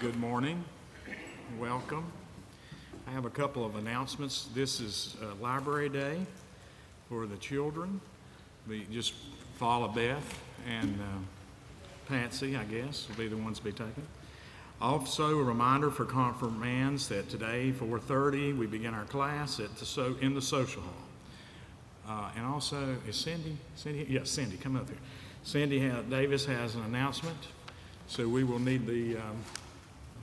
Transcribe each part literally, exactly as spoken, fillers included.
Good morning. Welcome. I have a couple of announcements. This is uh, Library Day for the children. We just follow Beth and uh, Patsy, I guess, will be the ones to be taken. Also, a reminder for confirmands that today, four thirty, we begin our class at the so in the social hall. Uh, and also, is Cindy? Cindy? Yes, yeah, Cindy, come up here. Cindy ha- Davis has an announcement, so we will need the um,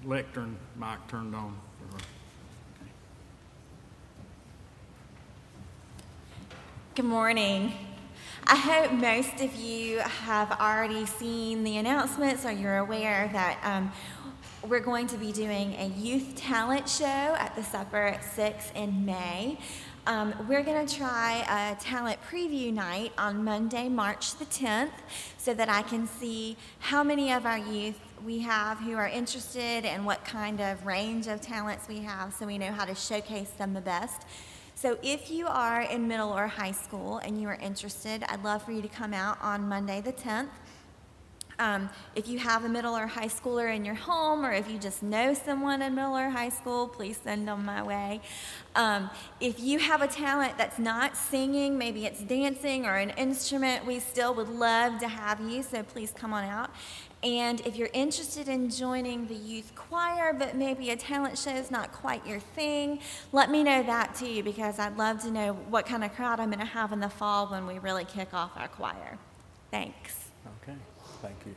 lectern mic turned on for her. Okay. Good morning. I hope most of you have already seen the announcements or you're aware that um, we're going to be doing a youth talent show at the supper at six in May. Um, we're going to try a talent preview night on Monday, March the tenth, so that I can see how many of our youth we have who are interested and what kind of range of talents we have so we know how to showcase them the best. So if you are in middle or high school and you are interested, I'd love for you to come out on Monday the tenth. Um, if you have a middle or high schooler in your home, or if you just know someone in middle or high school, please send them my way. Um, if you have a talent that's not singing, maybe it's dancing or an instrument, we still would love to have you, so please come on out. And if you're interested in joining the youth choir, but maybe a talent show is not quite your thing, let me know that too, because I'd love to know what kind of crowd I'm going to have in the fall when we really kick off our choir. Thanks. Okay. Thank you.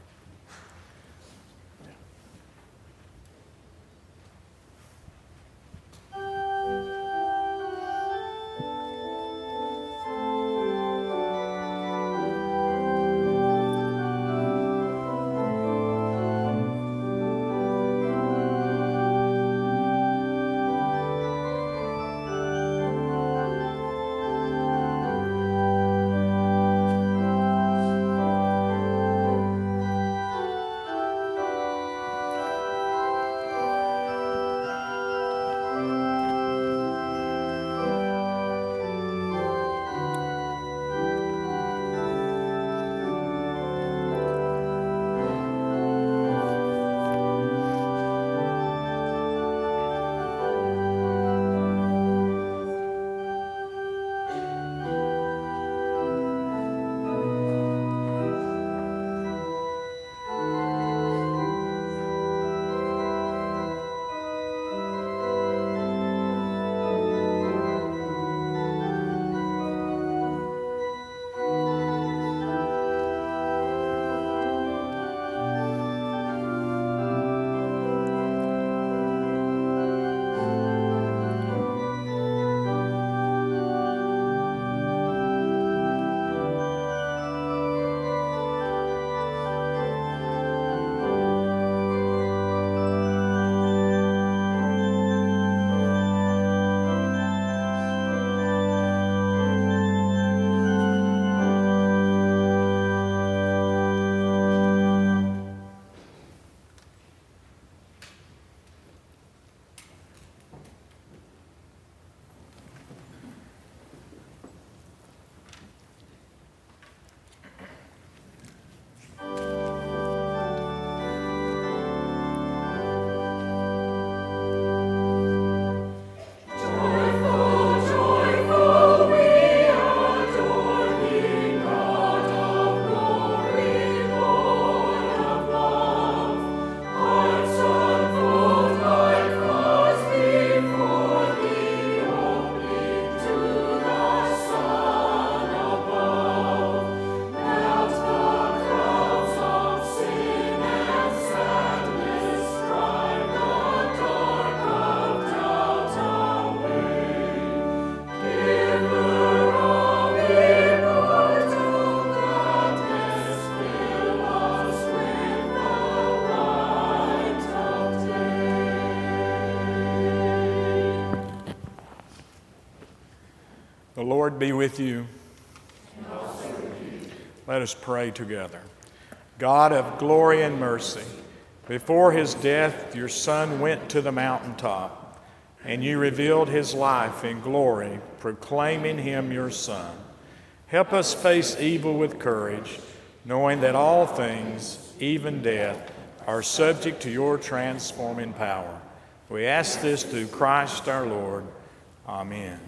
Lord be with you. And also with you. Let us pray together. God of glory and mercy, before his death your Son went to the mountaintop, and you revealed his life in glory, proclaiming him your Son. Help us face evil with courage, knowing that all things, even death, are subject to your transforming power. We ask this through Christ our Lord. Amen.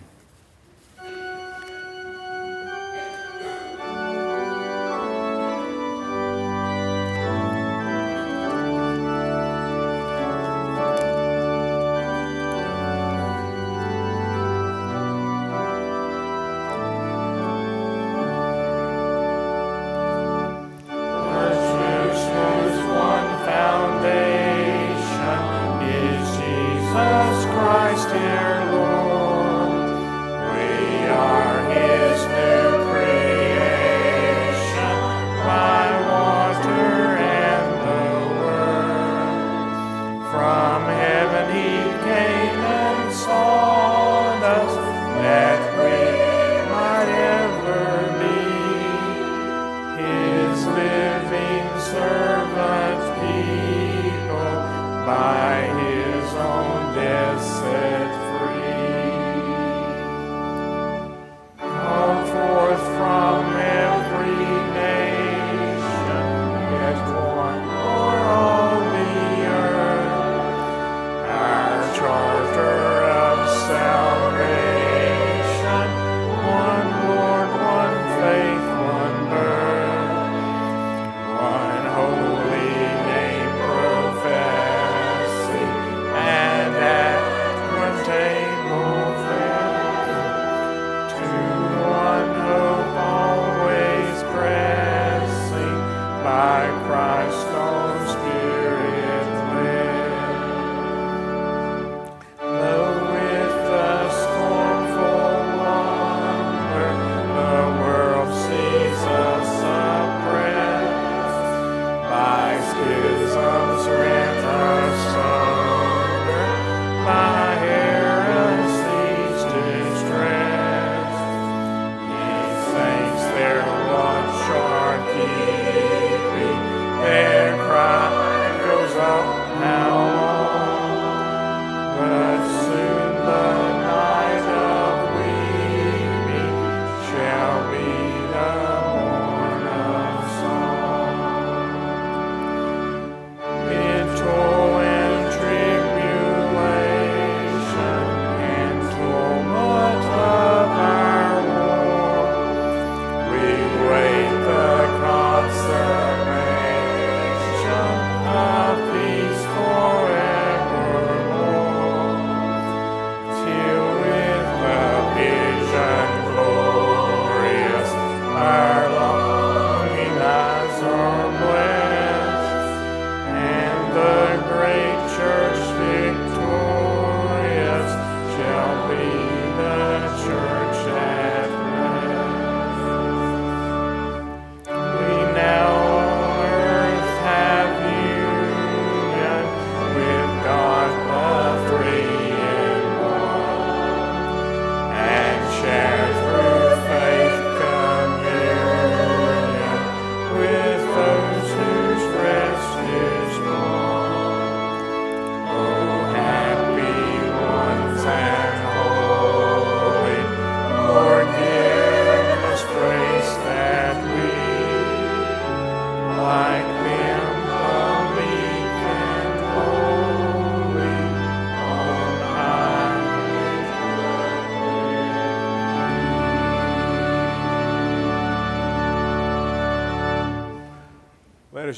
Let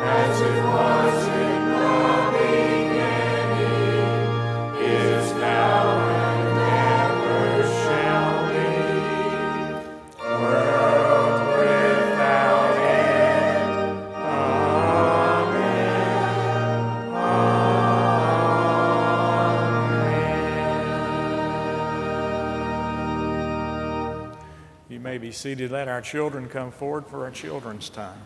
As it was in may be seated. Let our children come forward for our children's time.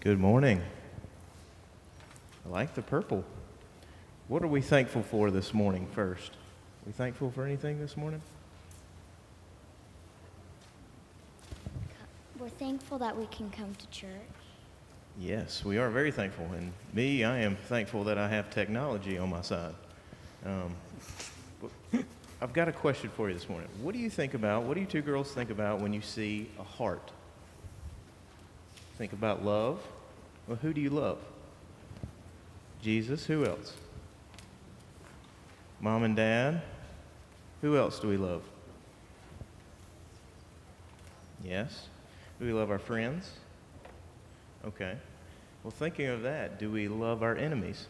Good morning. I like the purple. What are we thankful for this morning first? Are we thankful for anything this morning? We're thankful that we can come to church. Yes, we are very thankful. And me, I am thankful that I have technology on my side. Um, I've got a question for you this morning. What do you think about, what do you two girls think about when you see a heart? Think about love. Well, who do you love? Jesus. Who else? Mom and Dad. Who else do we love? Yes. Do we love our friends? Okay. Well, thinking of that, do we love our enemies?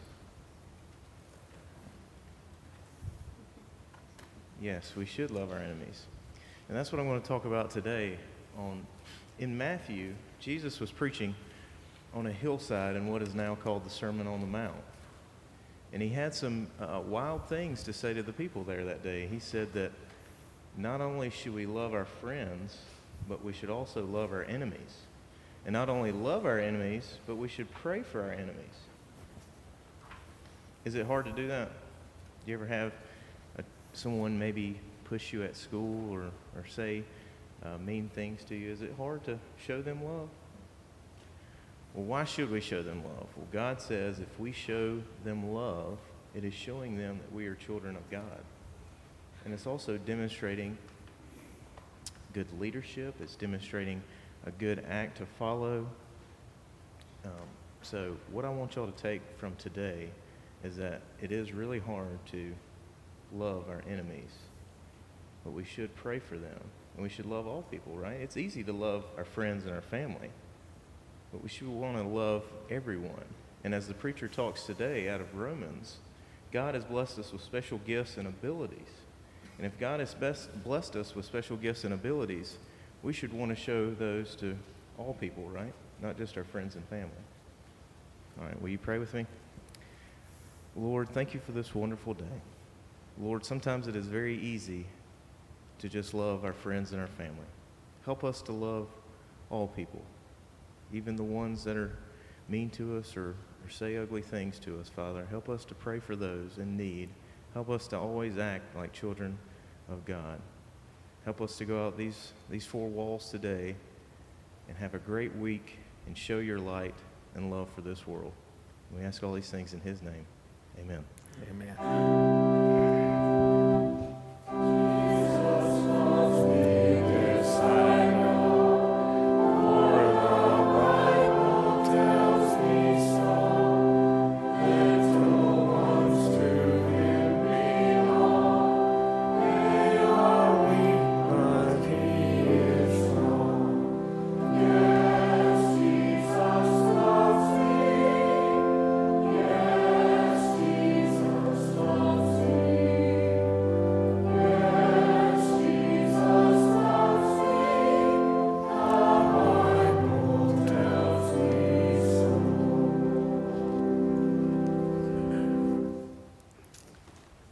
Yes, we should love our enemies. And that's what I'm going to talk about today. On in Matthew, Jesus was preaching on a hillside in what is now called the Sermon on the Mount. And he had some uh, wild things to say to the people there that day. He said that not only should we love our friends, but we should also love our enemies. And not only love our enemies, but we should pray for our enemies. Is it hard to do that? Do you ever have a, someone maybe push you at school or, or say Uh, mean things to you? Is it hard to show them love? Well, why should we show them love? Well, God says if we show them love, it is showing them that we are children of God. And it's also demonstrating good leadership. It's demonstrating a good act to follow. Um, so what I want y'all to take from today is that it is really hard to love our enemies, but we should pray for them. And we should love all people, right? It's easy to love our friends and our family, but we should want to love everyone. And as the preacher talks today out of Romans, God has blessed us with special gifts and abilities. And if God has best blessed us with special gifts and abilities, we should want to show those to all people, right? Not just our friends and family. All right, will you pray with me? Lord, thank you for this wonderful day. Lord, sometimes it is very easy to just love our friends and our family. Help us to love all people, even the ones that are mean to us or, or say ugly things to us, Father. Help us to pray for those in need. Help us to always act like children of God. Help us to go out these, these four walls today and have a great week and show your light and love for this world. We ask all these things in his name. Amen. Amen. Amen.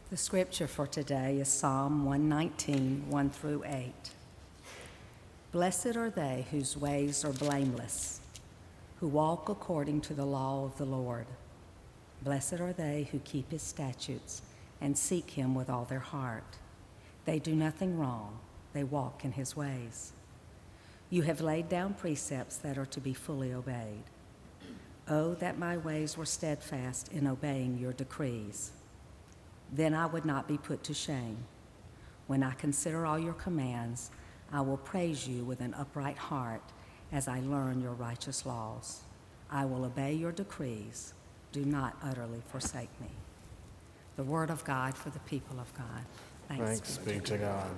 The scripture for today is Psalm one nineteen, one through eight. Blessed are they whose ways are blameless, who walk according to the law of the Lord. Blessed are they who keep his statutes and seek him with all their heart. They do nothing wrong, they walk in his ways. You have laid down precepts that are to be fully obeyed. Oh, that my ways were steadfast in obeying your decrees. Then I would not be put to shame. When I consider all your commands, I will praise you with an upright heart as I learn your righteous laws. I will obey your decrees. Do not utterly forsake me. the word of God for the people of God. Thanks, Thanks be to God.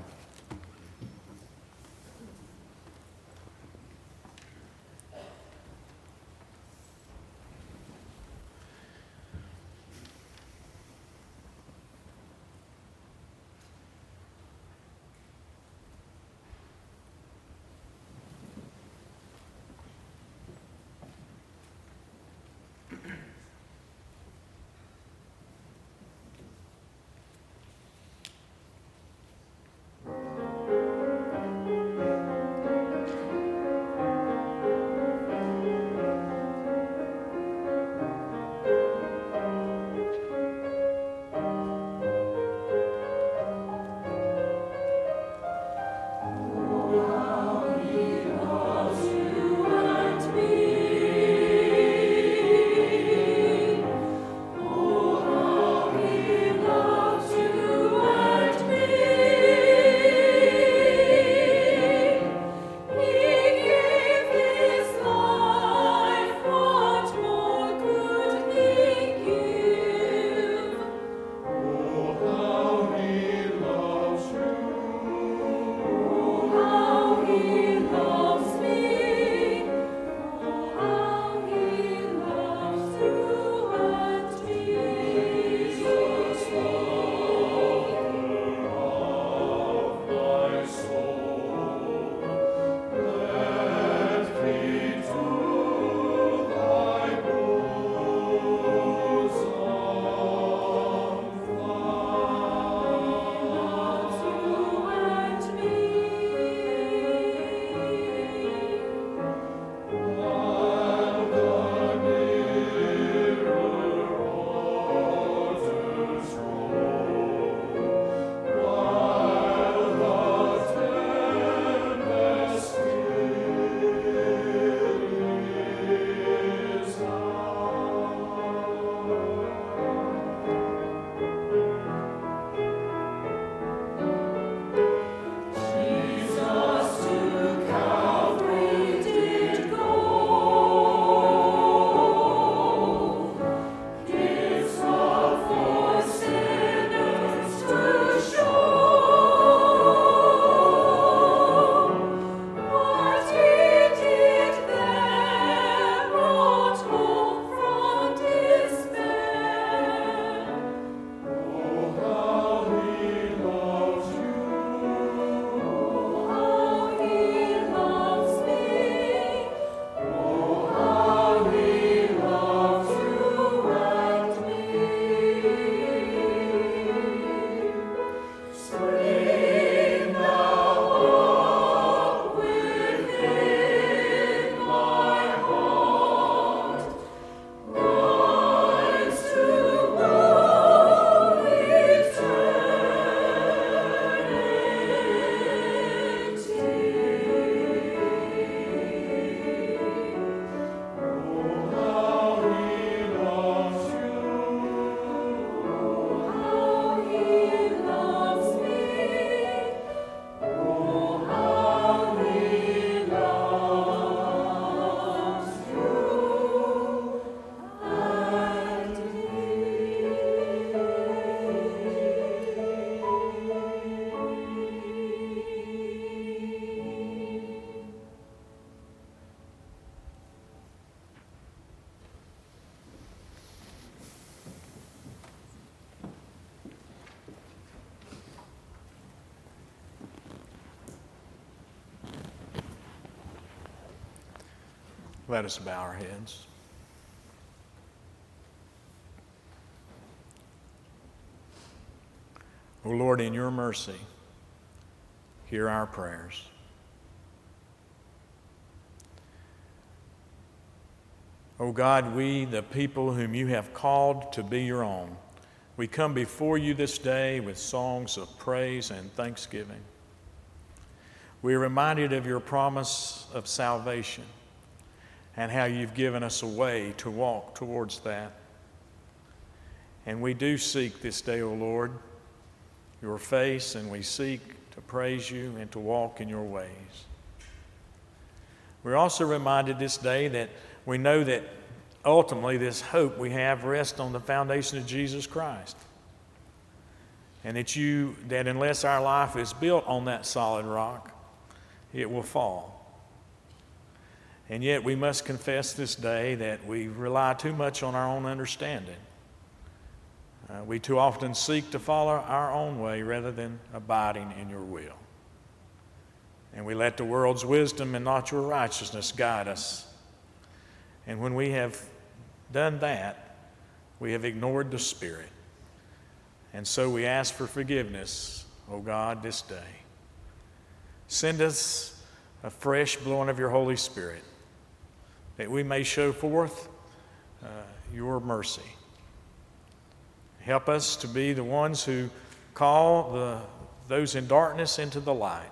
Let us bow our heads. O Lord, in your mercy, hear our prayers. O God, we, the people whom you have called to be your own, we come before you this day with songs of praise and thanksgiving. We are reminded of your promise of salvation, and how you've given us a way to walk towards that. And we do seek this day, O Lord, your face, and we seek to praise you and to walk in your ways. We're also reminded this day that we know that ultimately this hope we have rests on the foundation of Jesus Christ. and that you that unless our life is built on that solid rock, it will fall. And yet we must confess this day that we rely too much on our own understanding. Uh, we too often seek to follow our own way rather than abiding in your will. And we let the world's wisdom and not your righteousness guide us. And when we have done that, we have ignored the Spirit. And so we ask for forgiveness, O God, this day. Send us a fresh blowing of your Holy Spirit, that we may show forth uh, your mercy. Help us to be the ones who call the, those in darkness into the light.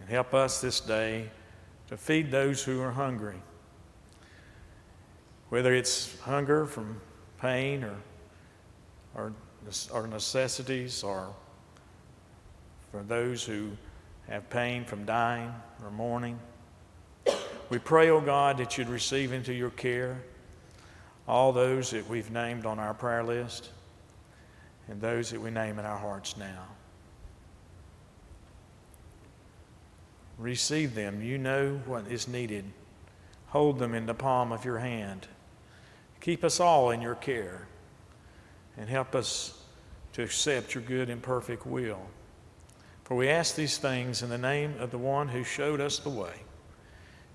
And help us this day to feed those who are hungry, whether it's hunger from pain or or, or necessities, or for those who have pain from dying or mourning. We pray, O God, that you'd receive into your care all those that we've named on our prayer list and those that we name in our hearts now. Receive them. You know what is needed. Hold them in the palm of your hand. Keep us all in your care, and help us to accept your good and perfect will. For we ask these things in the name of the one who showed us the way,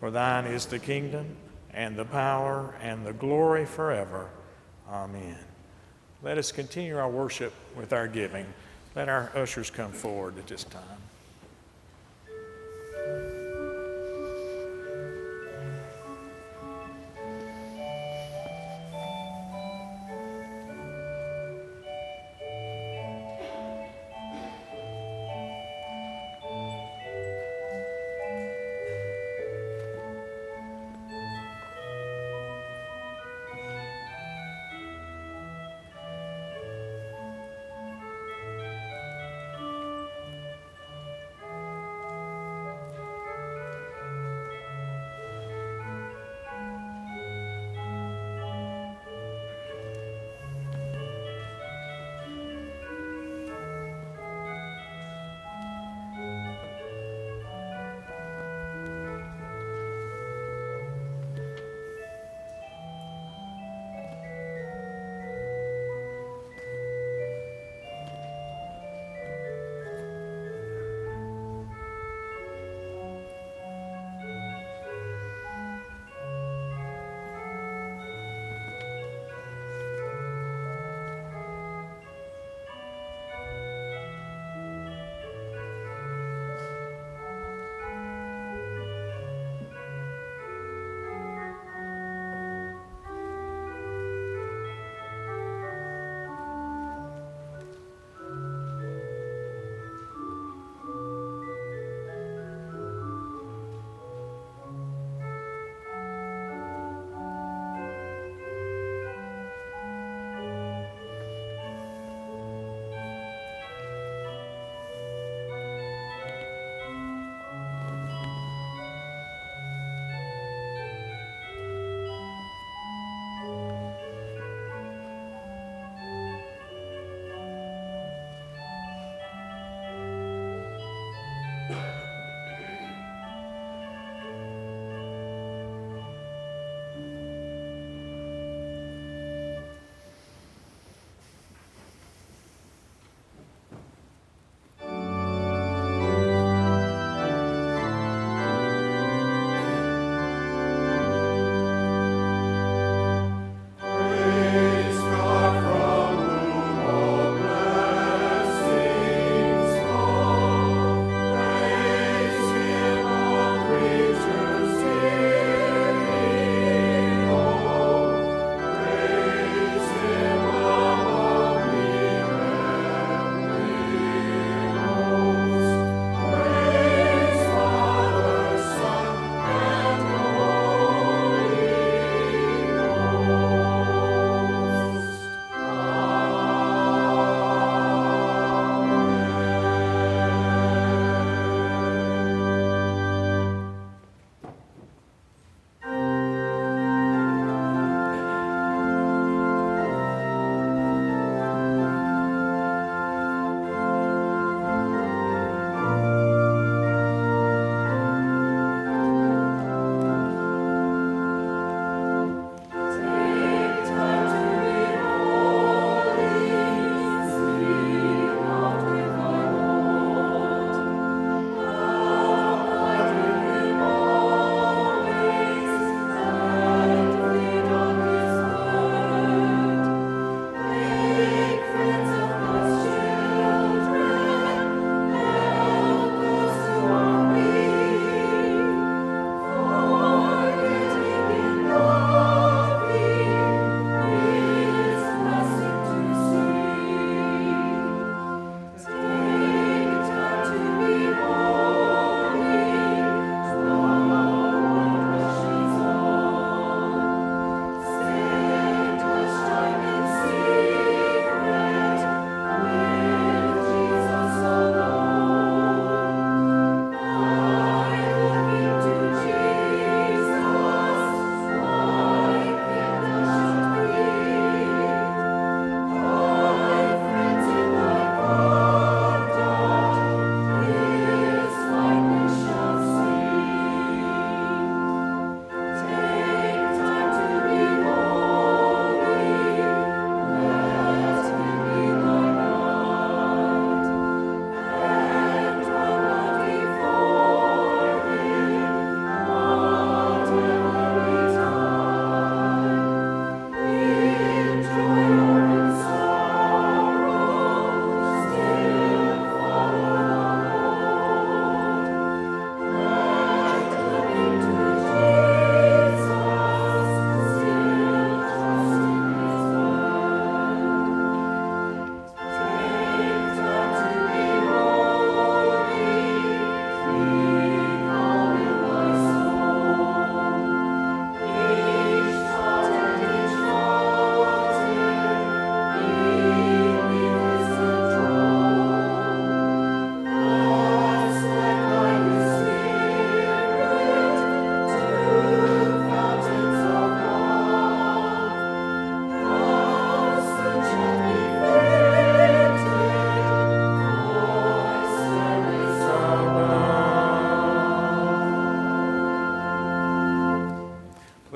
For thine is the kingdom, and the power, and the glory forever. Amen. Let us continue our worship with our giving. Let our ushers come forward at this time.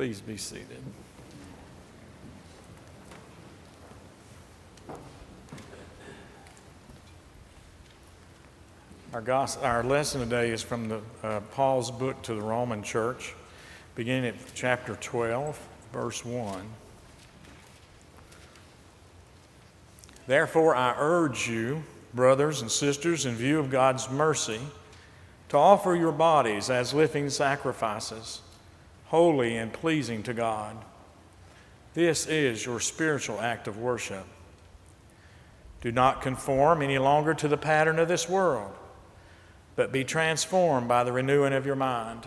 Please be seated. Our, gospel, our lesson today is from the, uh, Paul's book to the Roman church, beginning at chapter twelve, verse one. Therefore, I urge you, brothers and sisters, in view of God's mercy, to offer your bodies as living sacrifices, holy and pleasing to God. This is your spiritual act of worship. Do not conform any longer to the pattern of this world, but be transformed by the renewing of your mind.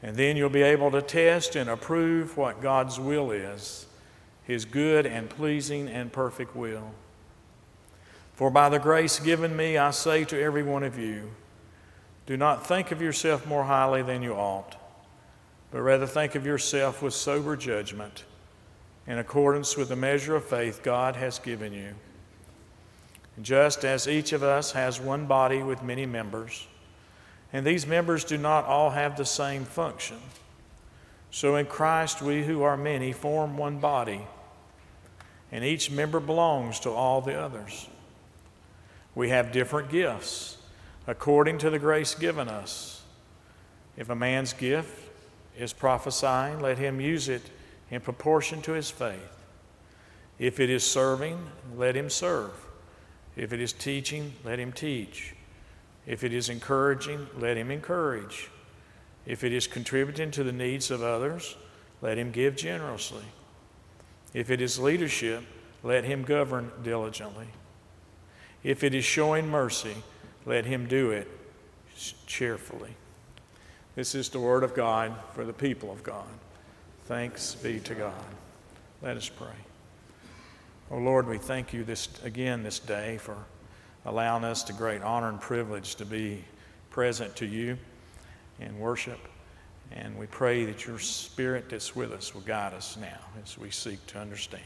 And then you'll be able to test and approve what God's will is, his good and pleasing and perfect will. For by the grace given me, I say to every one of you, do not think of yourself more highly than you ought, but rather think of yourself with sober judgment, in accordance with the measure of faith God has given you. Just as each of us has one body with many members, and these members do not all have the same function, so in Christ we who are many form one body, and each member belongs to all the others. We have different gifts according to the grace given us. If a man's gift is prophesying, let him use it in proportion to his faith. If it is serving, let him serve. If it is teaching, let him teach. If it is encouraging, let him encourage. If it is contributing to the needs of others, let him give generously. If it is leadership, let him govern diligently. If it is showing mercy, let him do it cheerfully. This is the word of God for the people of God. Thanks be to God. Let us pray. Oh Lord, we thank you this again this day for allowing us the great honor and privilege to be present to you in worship. And we pray that your spirit that's with us will guide us now as we seek to understand.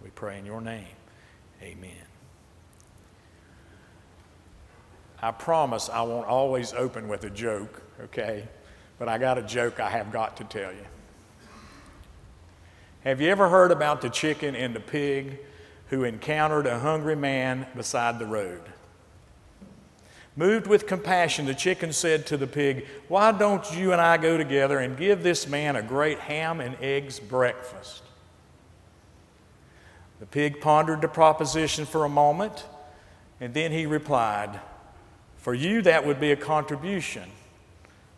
We pray in your name. Amen. I promise I won't always open with a joke, okay? But I got a joke I have got to tell you. Have you ever heard about the chicken and the pig who encountered a hungry man beside the road? Moved with compassion, the chicken said to the pig, "Why don't you and I go together and give this man a great ham and eggs breakfast?" The pig pondered the proposition for a moment, and then he replied, "For you, that would be a contribution,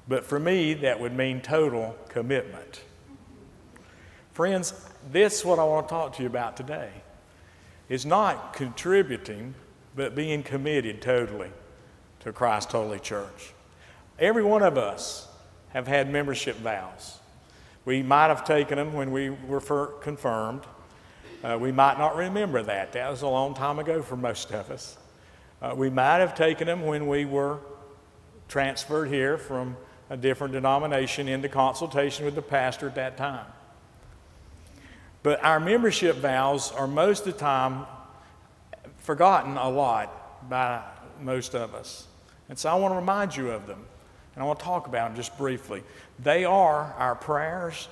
but for me, that would mean total commitment." Friends, this is what I want to talk to you about today. It's not contributing, but being committed totally to Christ's holy church. Every one of us have had membership vows. We might have taken them when we were confirmed. Uh, we might not remember that. That was a long time ago for most of us. Uh, we might have taken them when we were transferred here from a different denomination into consultation with the pastor at that time. But our membership vows are most of the time forgotten a lot by most of us. And so I want to remind you of them. And I want to talk about them just briefly. They are our prayers,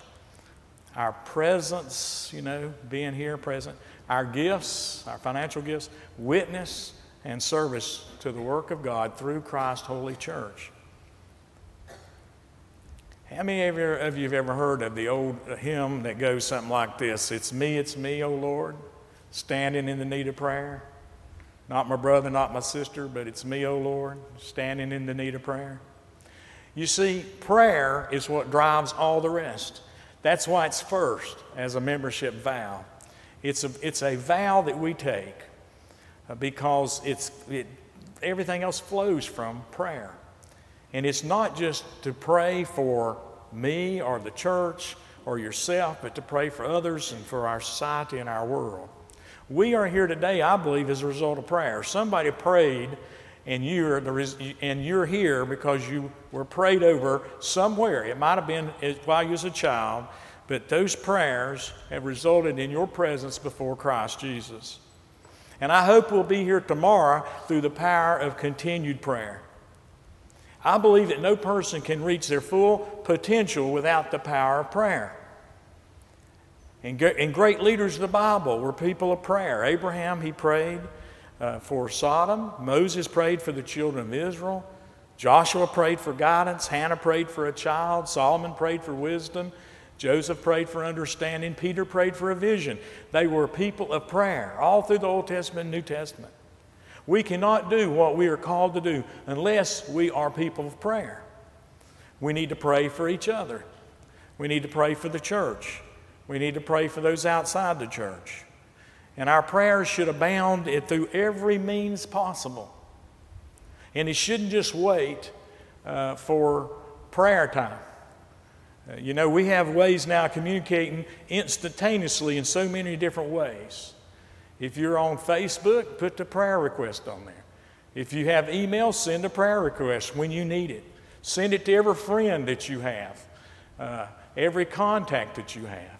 our presence, you know, being here present, our gifts, our financial gifts, witness, and service to the work of God through Christ's holy church. How many of you have ever heard of the old hymn that goes something like this? It's me, it's me, O Lord, standing in the need of prayer. Not my brother, not my sister, but it's me, O Lord, standing in the need of prayer. You see, prayer is what drives all the rest. That's why it's first as a membership vow. It's a, it's a vow that we take because it's it, everything else flows from prayer. And it's not just to pray for me or the church or yourself, but to pray for others and for our society and our world. We are here today, I believe, as a result of prayer. Somebody prayed, and you're the, and you're here because you were prayed over somewhere. It might have been while you was a child, but those prayers have resulted in your presence before Christ Jesus. And I hope we'll be here tomorrow through the power of continued prayer. I believe that no person can reach their full potential without the power of prayer. And, and great leaders of the Bible were people of prayer. Abraham, he prayed uh, for Sodom. Moses prayed for the children of Israel. Joshua prayed for guidance. Hannah prayed for a child. Solomon prayed for wisdom. Joseph prayed for understanding. Peter prayed for a vision. They were people of prayer all through the Old Testament and New Testament. We cannot do what we are called to do unless we are people of prayer. We need to pray for each other. We need to pray for the church. We need to pray for those outside the church. And our prayers should abound through every means possible. And it shouldn't just wait uh, for prayer time. Uh, you know, we have ways now of communicating instantaneously in so many different ways. If you're on Facebook, put the prayer request on there. If you have email, send a prayer request when you need it. Send it to every friend that you have, uh, every contact that you have.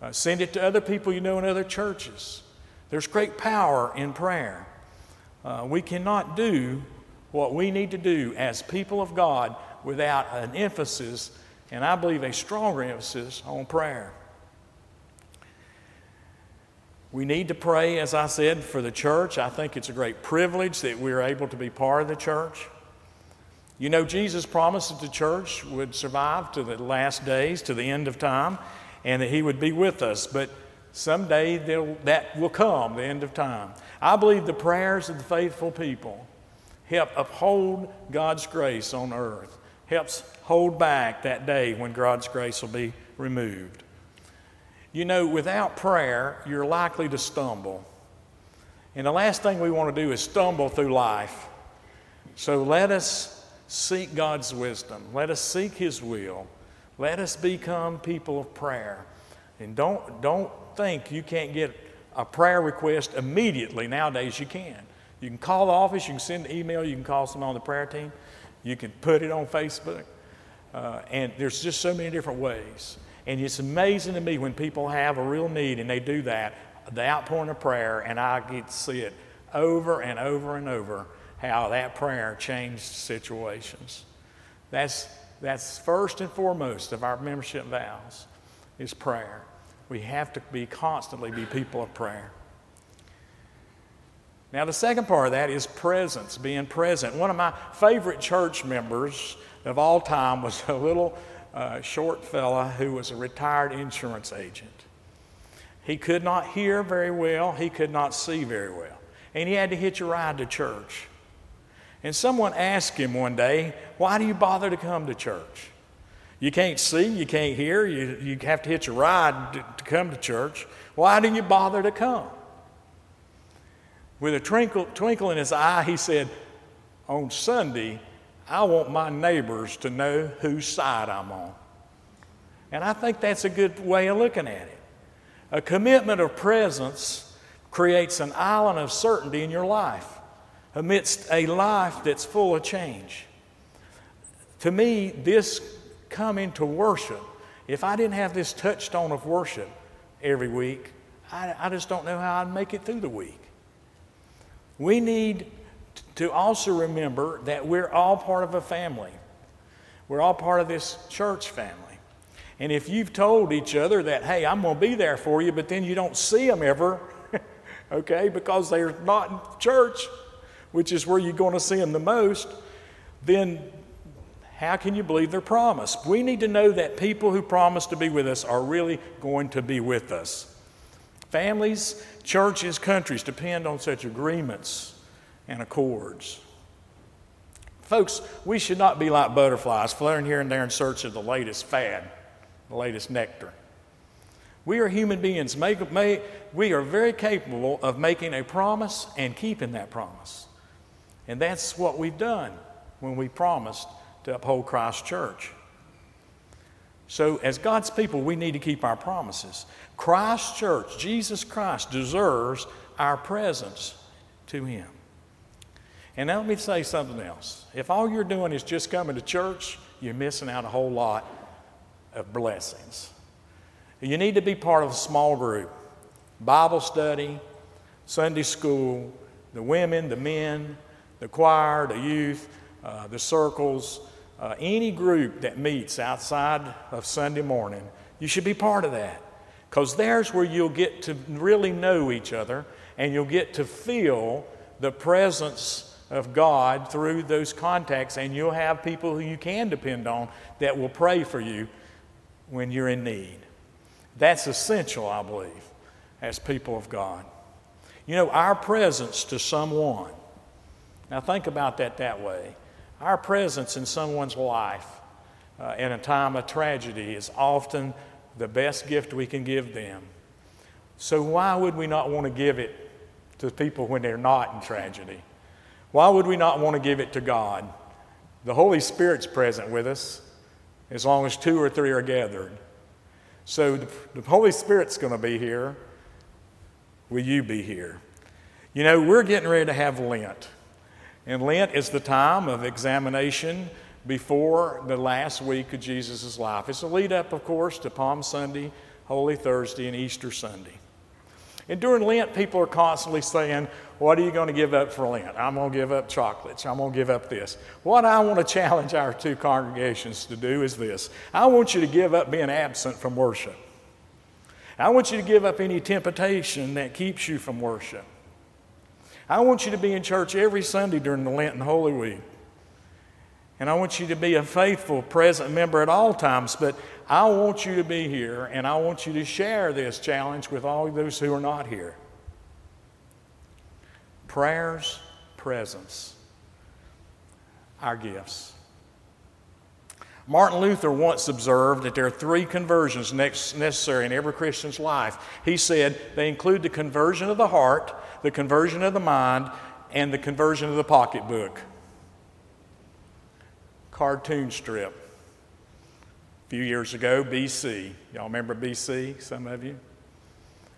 Uh, send it to other people you know in other churches. There's great power in prayer. Uh, we cannot do what we need to do as people of God without an emphasis, and I believe a stronger emphasis, on prayer. We need to pray, as I said, for the church. I think it's a great privilege that we're able to be part of the church. You know, Jesus promised that the church would survive to the last days, to the end of time, and that he would be with us. But someday that will come, the end of time. I believe the prayers of the faithful people help uphold God's grace on earth, helps hold back that day when God's grace will be removed. You know, without prayer, you're likely to stumble. And the last thing we want to do is stumble through life. So let us seek God's wisdom. Let us seek his will. Let us become people of prayer. And don't, don't think you can't get a prayer request immediately. Nowadays you can. You can call the office, you can send an email, you can call someone on the prayer team, you can put it on Facebook. Uh, and there's just so many different ways. And it's amazing to me when people have a real need and they do that, the outpouring of prayer, and I get to see it over and over and over, how that prayer changed situations. That's, that's first and foremost of our membership vows, is prayer. We have to be constantly be people of prayer. Now, the second part of that is presence, being present. One of my favorite church members of all time was a little uh, short fella who was a retired insurance agent. He could not hear very well. He could not see very well. And he had to hitch a ride to church. And someone asked him one day, "Why do you bother to come to church? You can't see, you can't hear, you, you have to hitch a ride to, to come to church. Why do you bother to come?" With a twinkle, twinkle in his eye, he said, "On Sunday, I want my neighbors to know whose side I'm on." And I think that's a good way of looking at it. A commitment of presence creates an island of certainty in your life amidst a life that's full of change. To me, this coming to worship, if I didn't have this touchstone of worship every week, I, I just don't know how I'd make it through the week. We need to also remember that we're all part of a family. We're all part of this church family. And if you've told each other that, "Hey, I'm going to be there for you," but then you don't see them ever, okay, because they're not in church, which is where you're going to see them the most, then how can you believe their promise? We need to know that people who promise to be with us are really going to be with us. Families, churches, countries depend on such agreements and accords. Folks, we should not be like butterflies fluttering here and there in search of the latest fad, the latest nectar. We are human beings. Make, may, we are very capable of making a promise and keeping that promise. And that's what we've done when we promised to uphold Christ's church. So as God's people, we need to keep our promises. Christ's church, Jesus Christ, deserves our presence to him. And now let me say something else. If all you're doing is just coming to church, you're missing out a whole lot of blessings. You need to be part of a small group, Bible study, Sunday school, the women, the men, the choir, the youth, uh, the circles, Uh, any group that meets outside of Sunday morning, you should be part of that. Because there's where you'll get to really know each other, and you'll get to feel the presence of God through those contacts, and you'll have people who you can depend on that will pray for you when you're in need. That's essential, I believe, as people of God. You know, our presence to someone, now think about that that way. Our presence in someone's life uh, in a time of tragedy is often the best gift we can give them. So why would we not want to give it to people when they're not in tragedy? Why would we not want to give it to God? The Holy Spirit's present with us as long as two or three are gathered. So the, the Holy Spirit's going to be here. Will you be here? You know, we're getting ready to have Lent. And Lent is the time of examination before the last week of Jesus' life. It's a lead up, of course, to Palm Sunday, Holy Thursday, and Easter Sunday. And during Lent, people are constantly saying, what are you going to give up for Lent? I'm going to give up chocolates. I'm going to give up this. What I want to challenge our two congregations to do is this. I want you to give up being absent from worship. I want you to give up any temptation that keeps you from worship. I want you to be in church every Sunday during the Lent and Holy Week. And I want you to be a faithful, present member at all times, but I want you to be here, and I want you to share this challenge with all those who are not here. Prayers, presence, our gifts. Martin Luther once observed that there are three conversions necessary in every Christian's life. He said they include the conversion of the heart, the conversion of the mind, and the conversion of the pocketbook. Cartoon strip. A few years ago, B C. Y'all remember B C, some of you?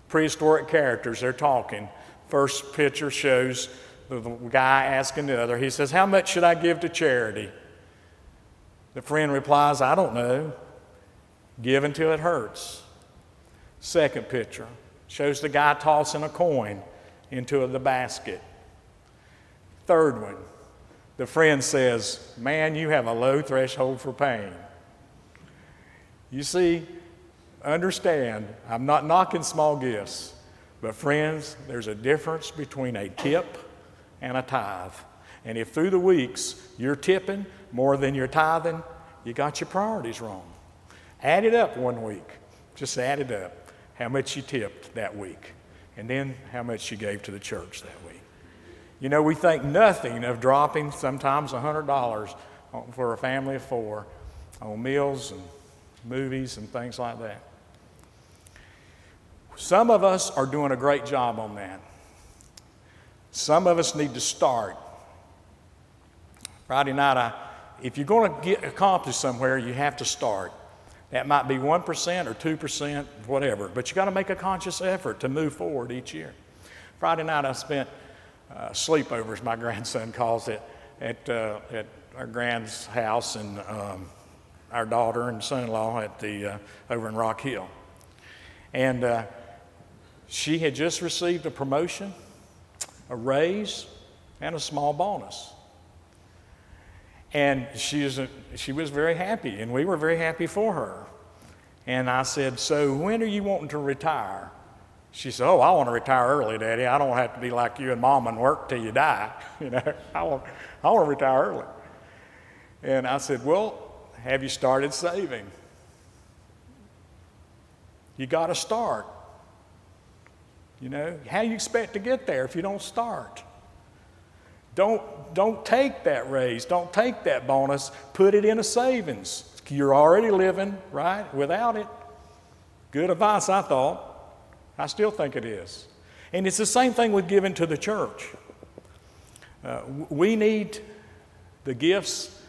Prehistoric characters, they're talking. First picture shows the guy asking the other, he says, how much should I give to charity? The friend replies, I don't know. Give until it hurts. Second picture shows the guy tossing a coin into the basket. Third one, the friend says, man, you have a low threshold for pain. You see, understand, I'm not knocking small gifts, but friends, there's a difference between a tip and a tithe. And if through the weeks you're tipping more than you're tithing, you got your priorities wrong. Add it up one week. Just add it up. How much you tipped that week. And then how much you gave to the church that week. You know, we think nothing of dropping sometimes one hundred dollars for a family of four on meals and movies and things like that. Some of us are doing a great job on that. Some of us need to start. Friday night, I, if you're going to get accomplished somewhere, you have to start. That might be one percent or two percent, whatever, but you got to make a conscious effort to move forward each year. Friday night, I spent uh, sleepovers, my grandson calls it, at uh, at our grand's house, and um, our daughter and son-in-law at the uh, over in Rock Hill. And uh, she had just received a promotion, a raise, and a small bonus. And she was, she was very happy, and we were very happy for her. And I said, so when are you wanting to retire? She said, oh, I want to retire early, Daddy. I don't have to be like you and Mom and work till you die. You know, I want, I want to retire early. And I said, well, have you started saving? You got to start. You know, how do you expect to get there if you don't start? Don't, don't take that raise. Don't take that bonus. Put it in a savings. You're already living, right, without it. Good advice, I thought. I still think it is. And it's the same thing with giving to the church. Uh, we need the gifts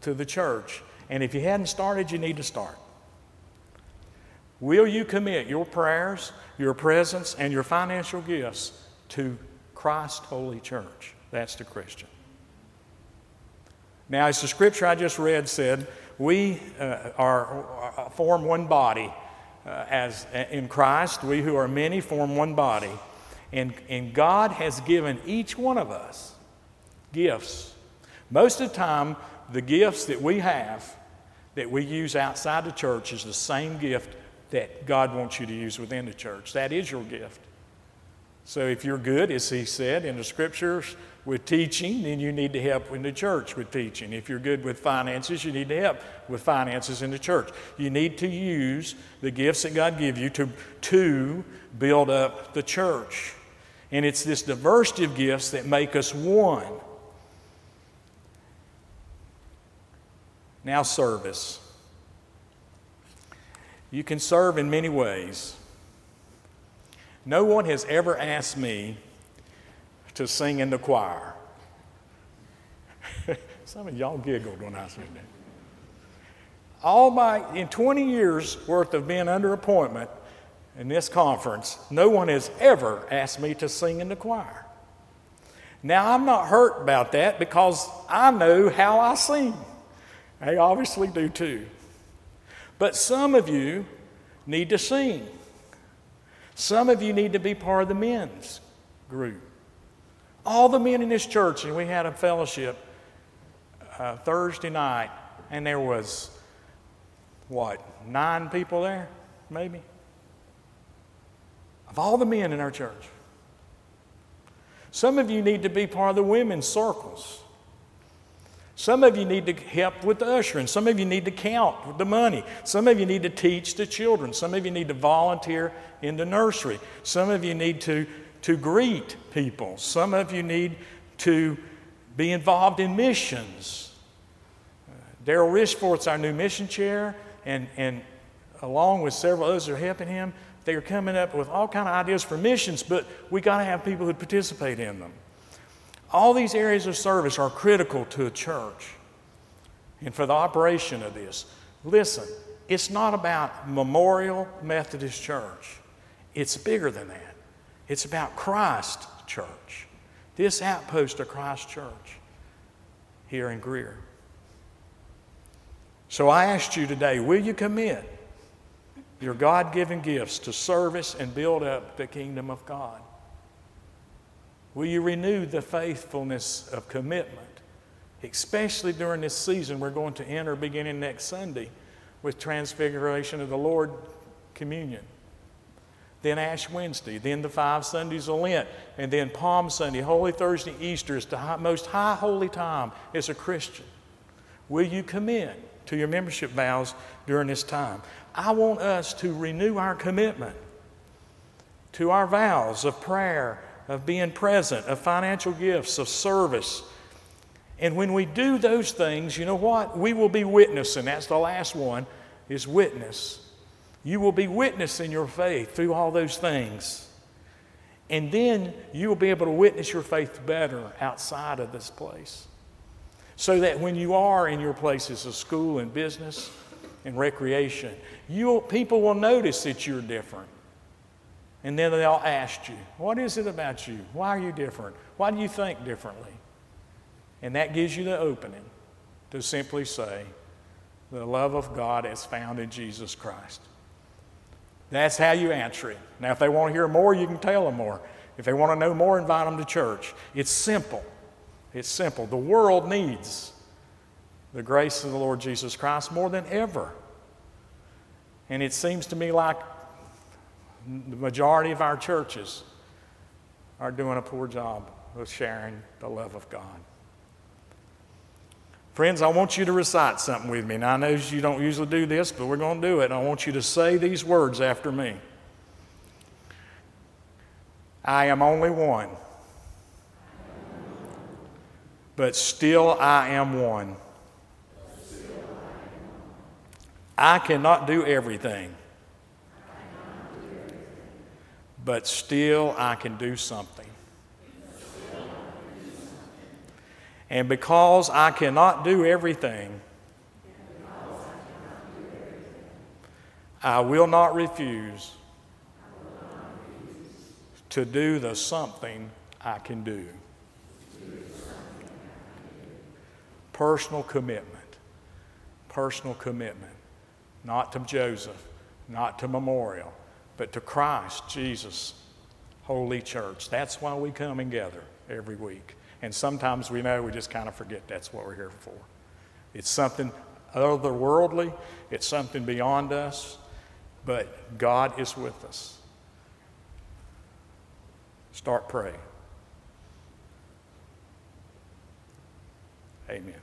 to the church. And if you hadn't started, you need to start. Will you commit your prayers, your presence, and your financial gifts to Christ's holy church? That's the Christian. Now, as the scripture I just read said, we uh, are, are form one body uh, as uh, in Christ. We who are many form one body, and and God has given each one of us gifts. Most of the time, the gifts that we have that we use outside the church is the same gift that God wants you to use within the church. That is your gift. So if you're good, as he said in the scriptures, with teaching, then you need to help in the church with teaching. If you're good with finances, you need to help with finances in the church. You need to use the gifts that God gives you to, to build up the church. And it's this diversity of gifts that make us one. Now, service. You can serve in many ways. No one has ever asked me to sing in the choir. Some of y'all giggled when I said that. All my, in twenty years worth of being under appointment in this conference, no one has ever asked me to sing in the choir. Now, I'm not hurt about that because I know how I sing. They obviously do too. But some of you need to sing. Some of you need to be part of the men's group. All the men in this church, and we had a fellowship uh, Thursday night, and there was, what, nine people there, maybe? Of all the men in our church. Some of you need to be part of the women's circles. Some of you need to help with the ushering. Some of you need to count the money. Some of you need to teach the children. Some of you need to volunteer in the nursery. Some of you need to, to greet people. Some of you need to be involved in missions. Uh, Daryl Richfort's our new mission chair, and, and along with several others that are helping him, they're coming up with all kinds of ideas for missions, but we got to have people who participate in them. All these areas of service are critical to a church and for the operation of this. Listen, it's not about Memorial Methodist Church. It's bigger than that. It's about Christ Church, this outpost of Christ Church here in Greer. So I asked you today, will you commit your God-given gifts to service and build up the kingdom of God? Will you renew the faithfulness of commitment, especially during this season we're going to enter beginning next Sunday with Transfiguration of the Lord communion, then Ash Wednesday, then the five Sundays of Lent, and then Palm Sunday, Holy Thursday, Easter is the high, most high holy time as a Christian. Will you commit to your membership vows during this time? I want us to renew our commitment to our vows of prayer, of being present, of financial gifts, of service. And when we do those things, you know what? We will be witnessing. That's the last one, is witness. You will be witnessing your faith through all those things. And then you will be able to witness your faith better outside of this place. So that when you are in your places of school and business and recreation, you'll, people will notice that you're different. And then they all asked you, what is it about you? Why are you different? Why do you think differently? And that gives you the opening to simply say, the love of God is found in Jesus Christ. That's how you answer it. Now, if they want to hear more, you can tell them more. If they want to know more, invite them to church. It's simple. It's simple. The world needs the grace of the Lord Jesus Christ more than ever. And it seems to me like the majority of our churches are doing a poor job of sharing the love of God. Friends, I want you to recite something with me. Now, I know you don't usually do this, but we're going to do it. I want you to say these words after me. I am only one, but still I am one. I cannot do everything. But still I can do something. And because I cannot do everything, I will not refuse to do the something I can do. Personal commitment. Personal commitment. Not to Joseph, not to Memorial, but to Christ, Jesus, Holy Church. That's why we come and gather every week. And sometimes we know we just kind of forget that's what we're here for. It's something otherworldly. It's something beyond us, but God is with us. Start praying. Amen.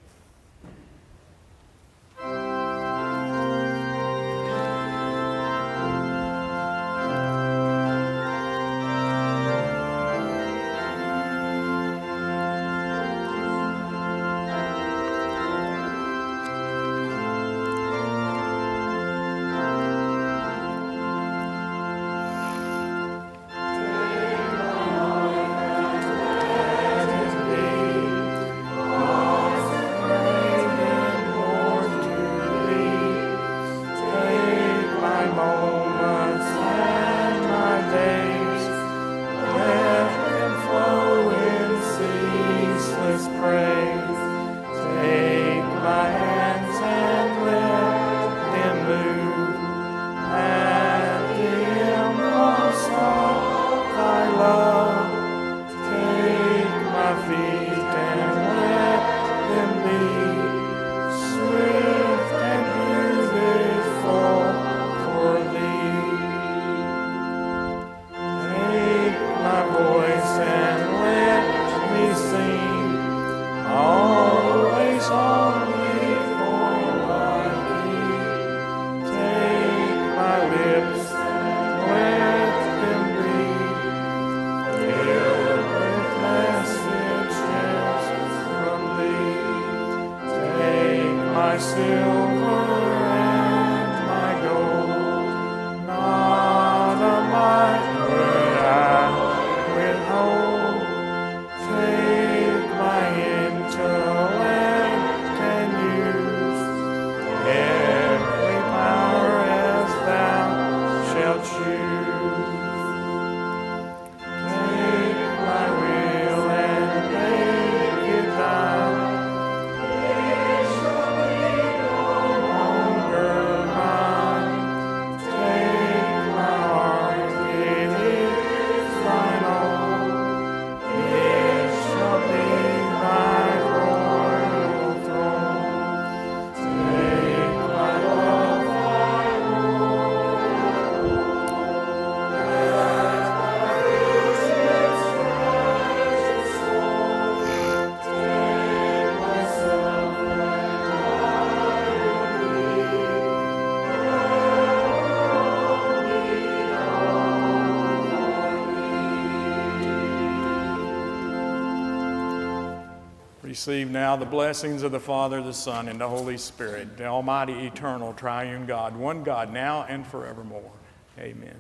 Receive now the blessings of the Father, the Son, and the Holy Spirit, the Almighty, eternal, triune God, one God, now and forevermore. Amen.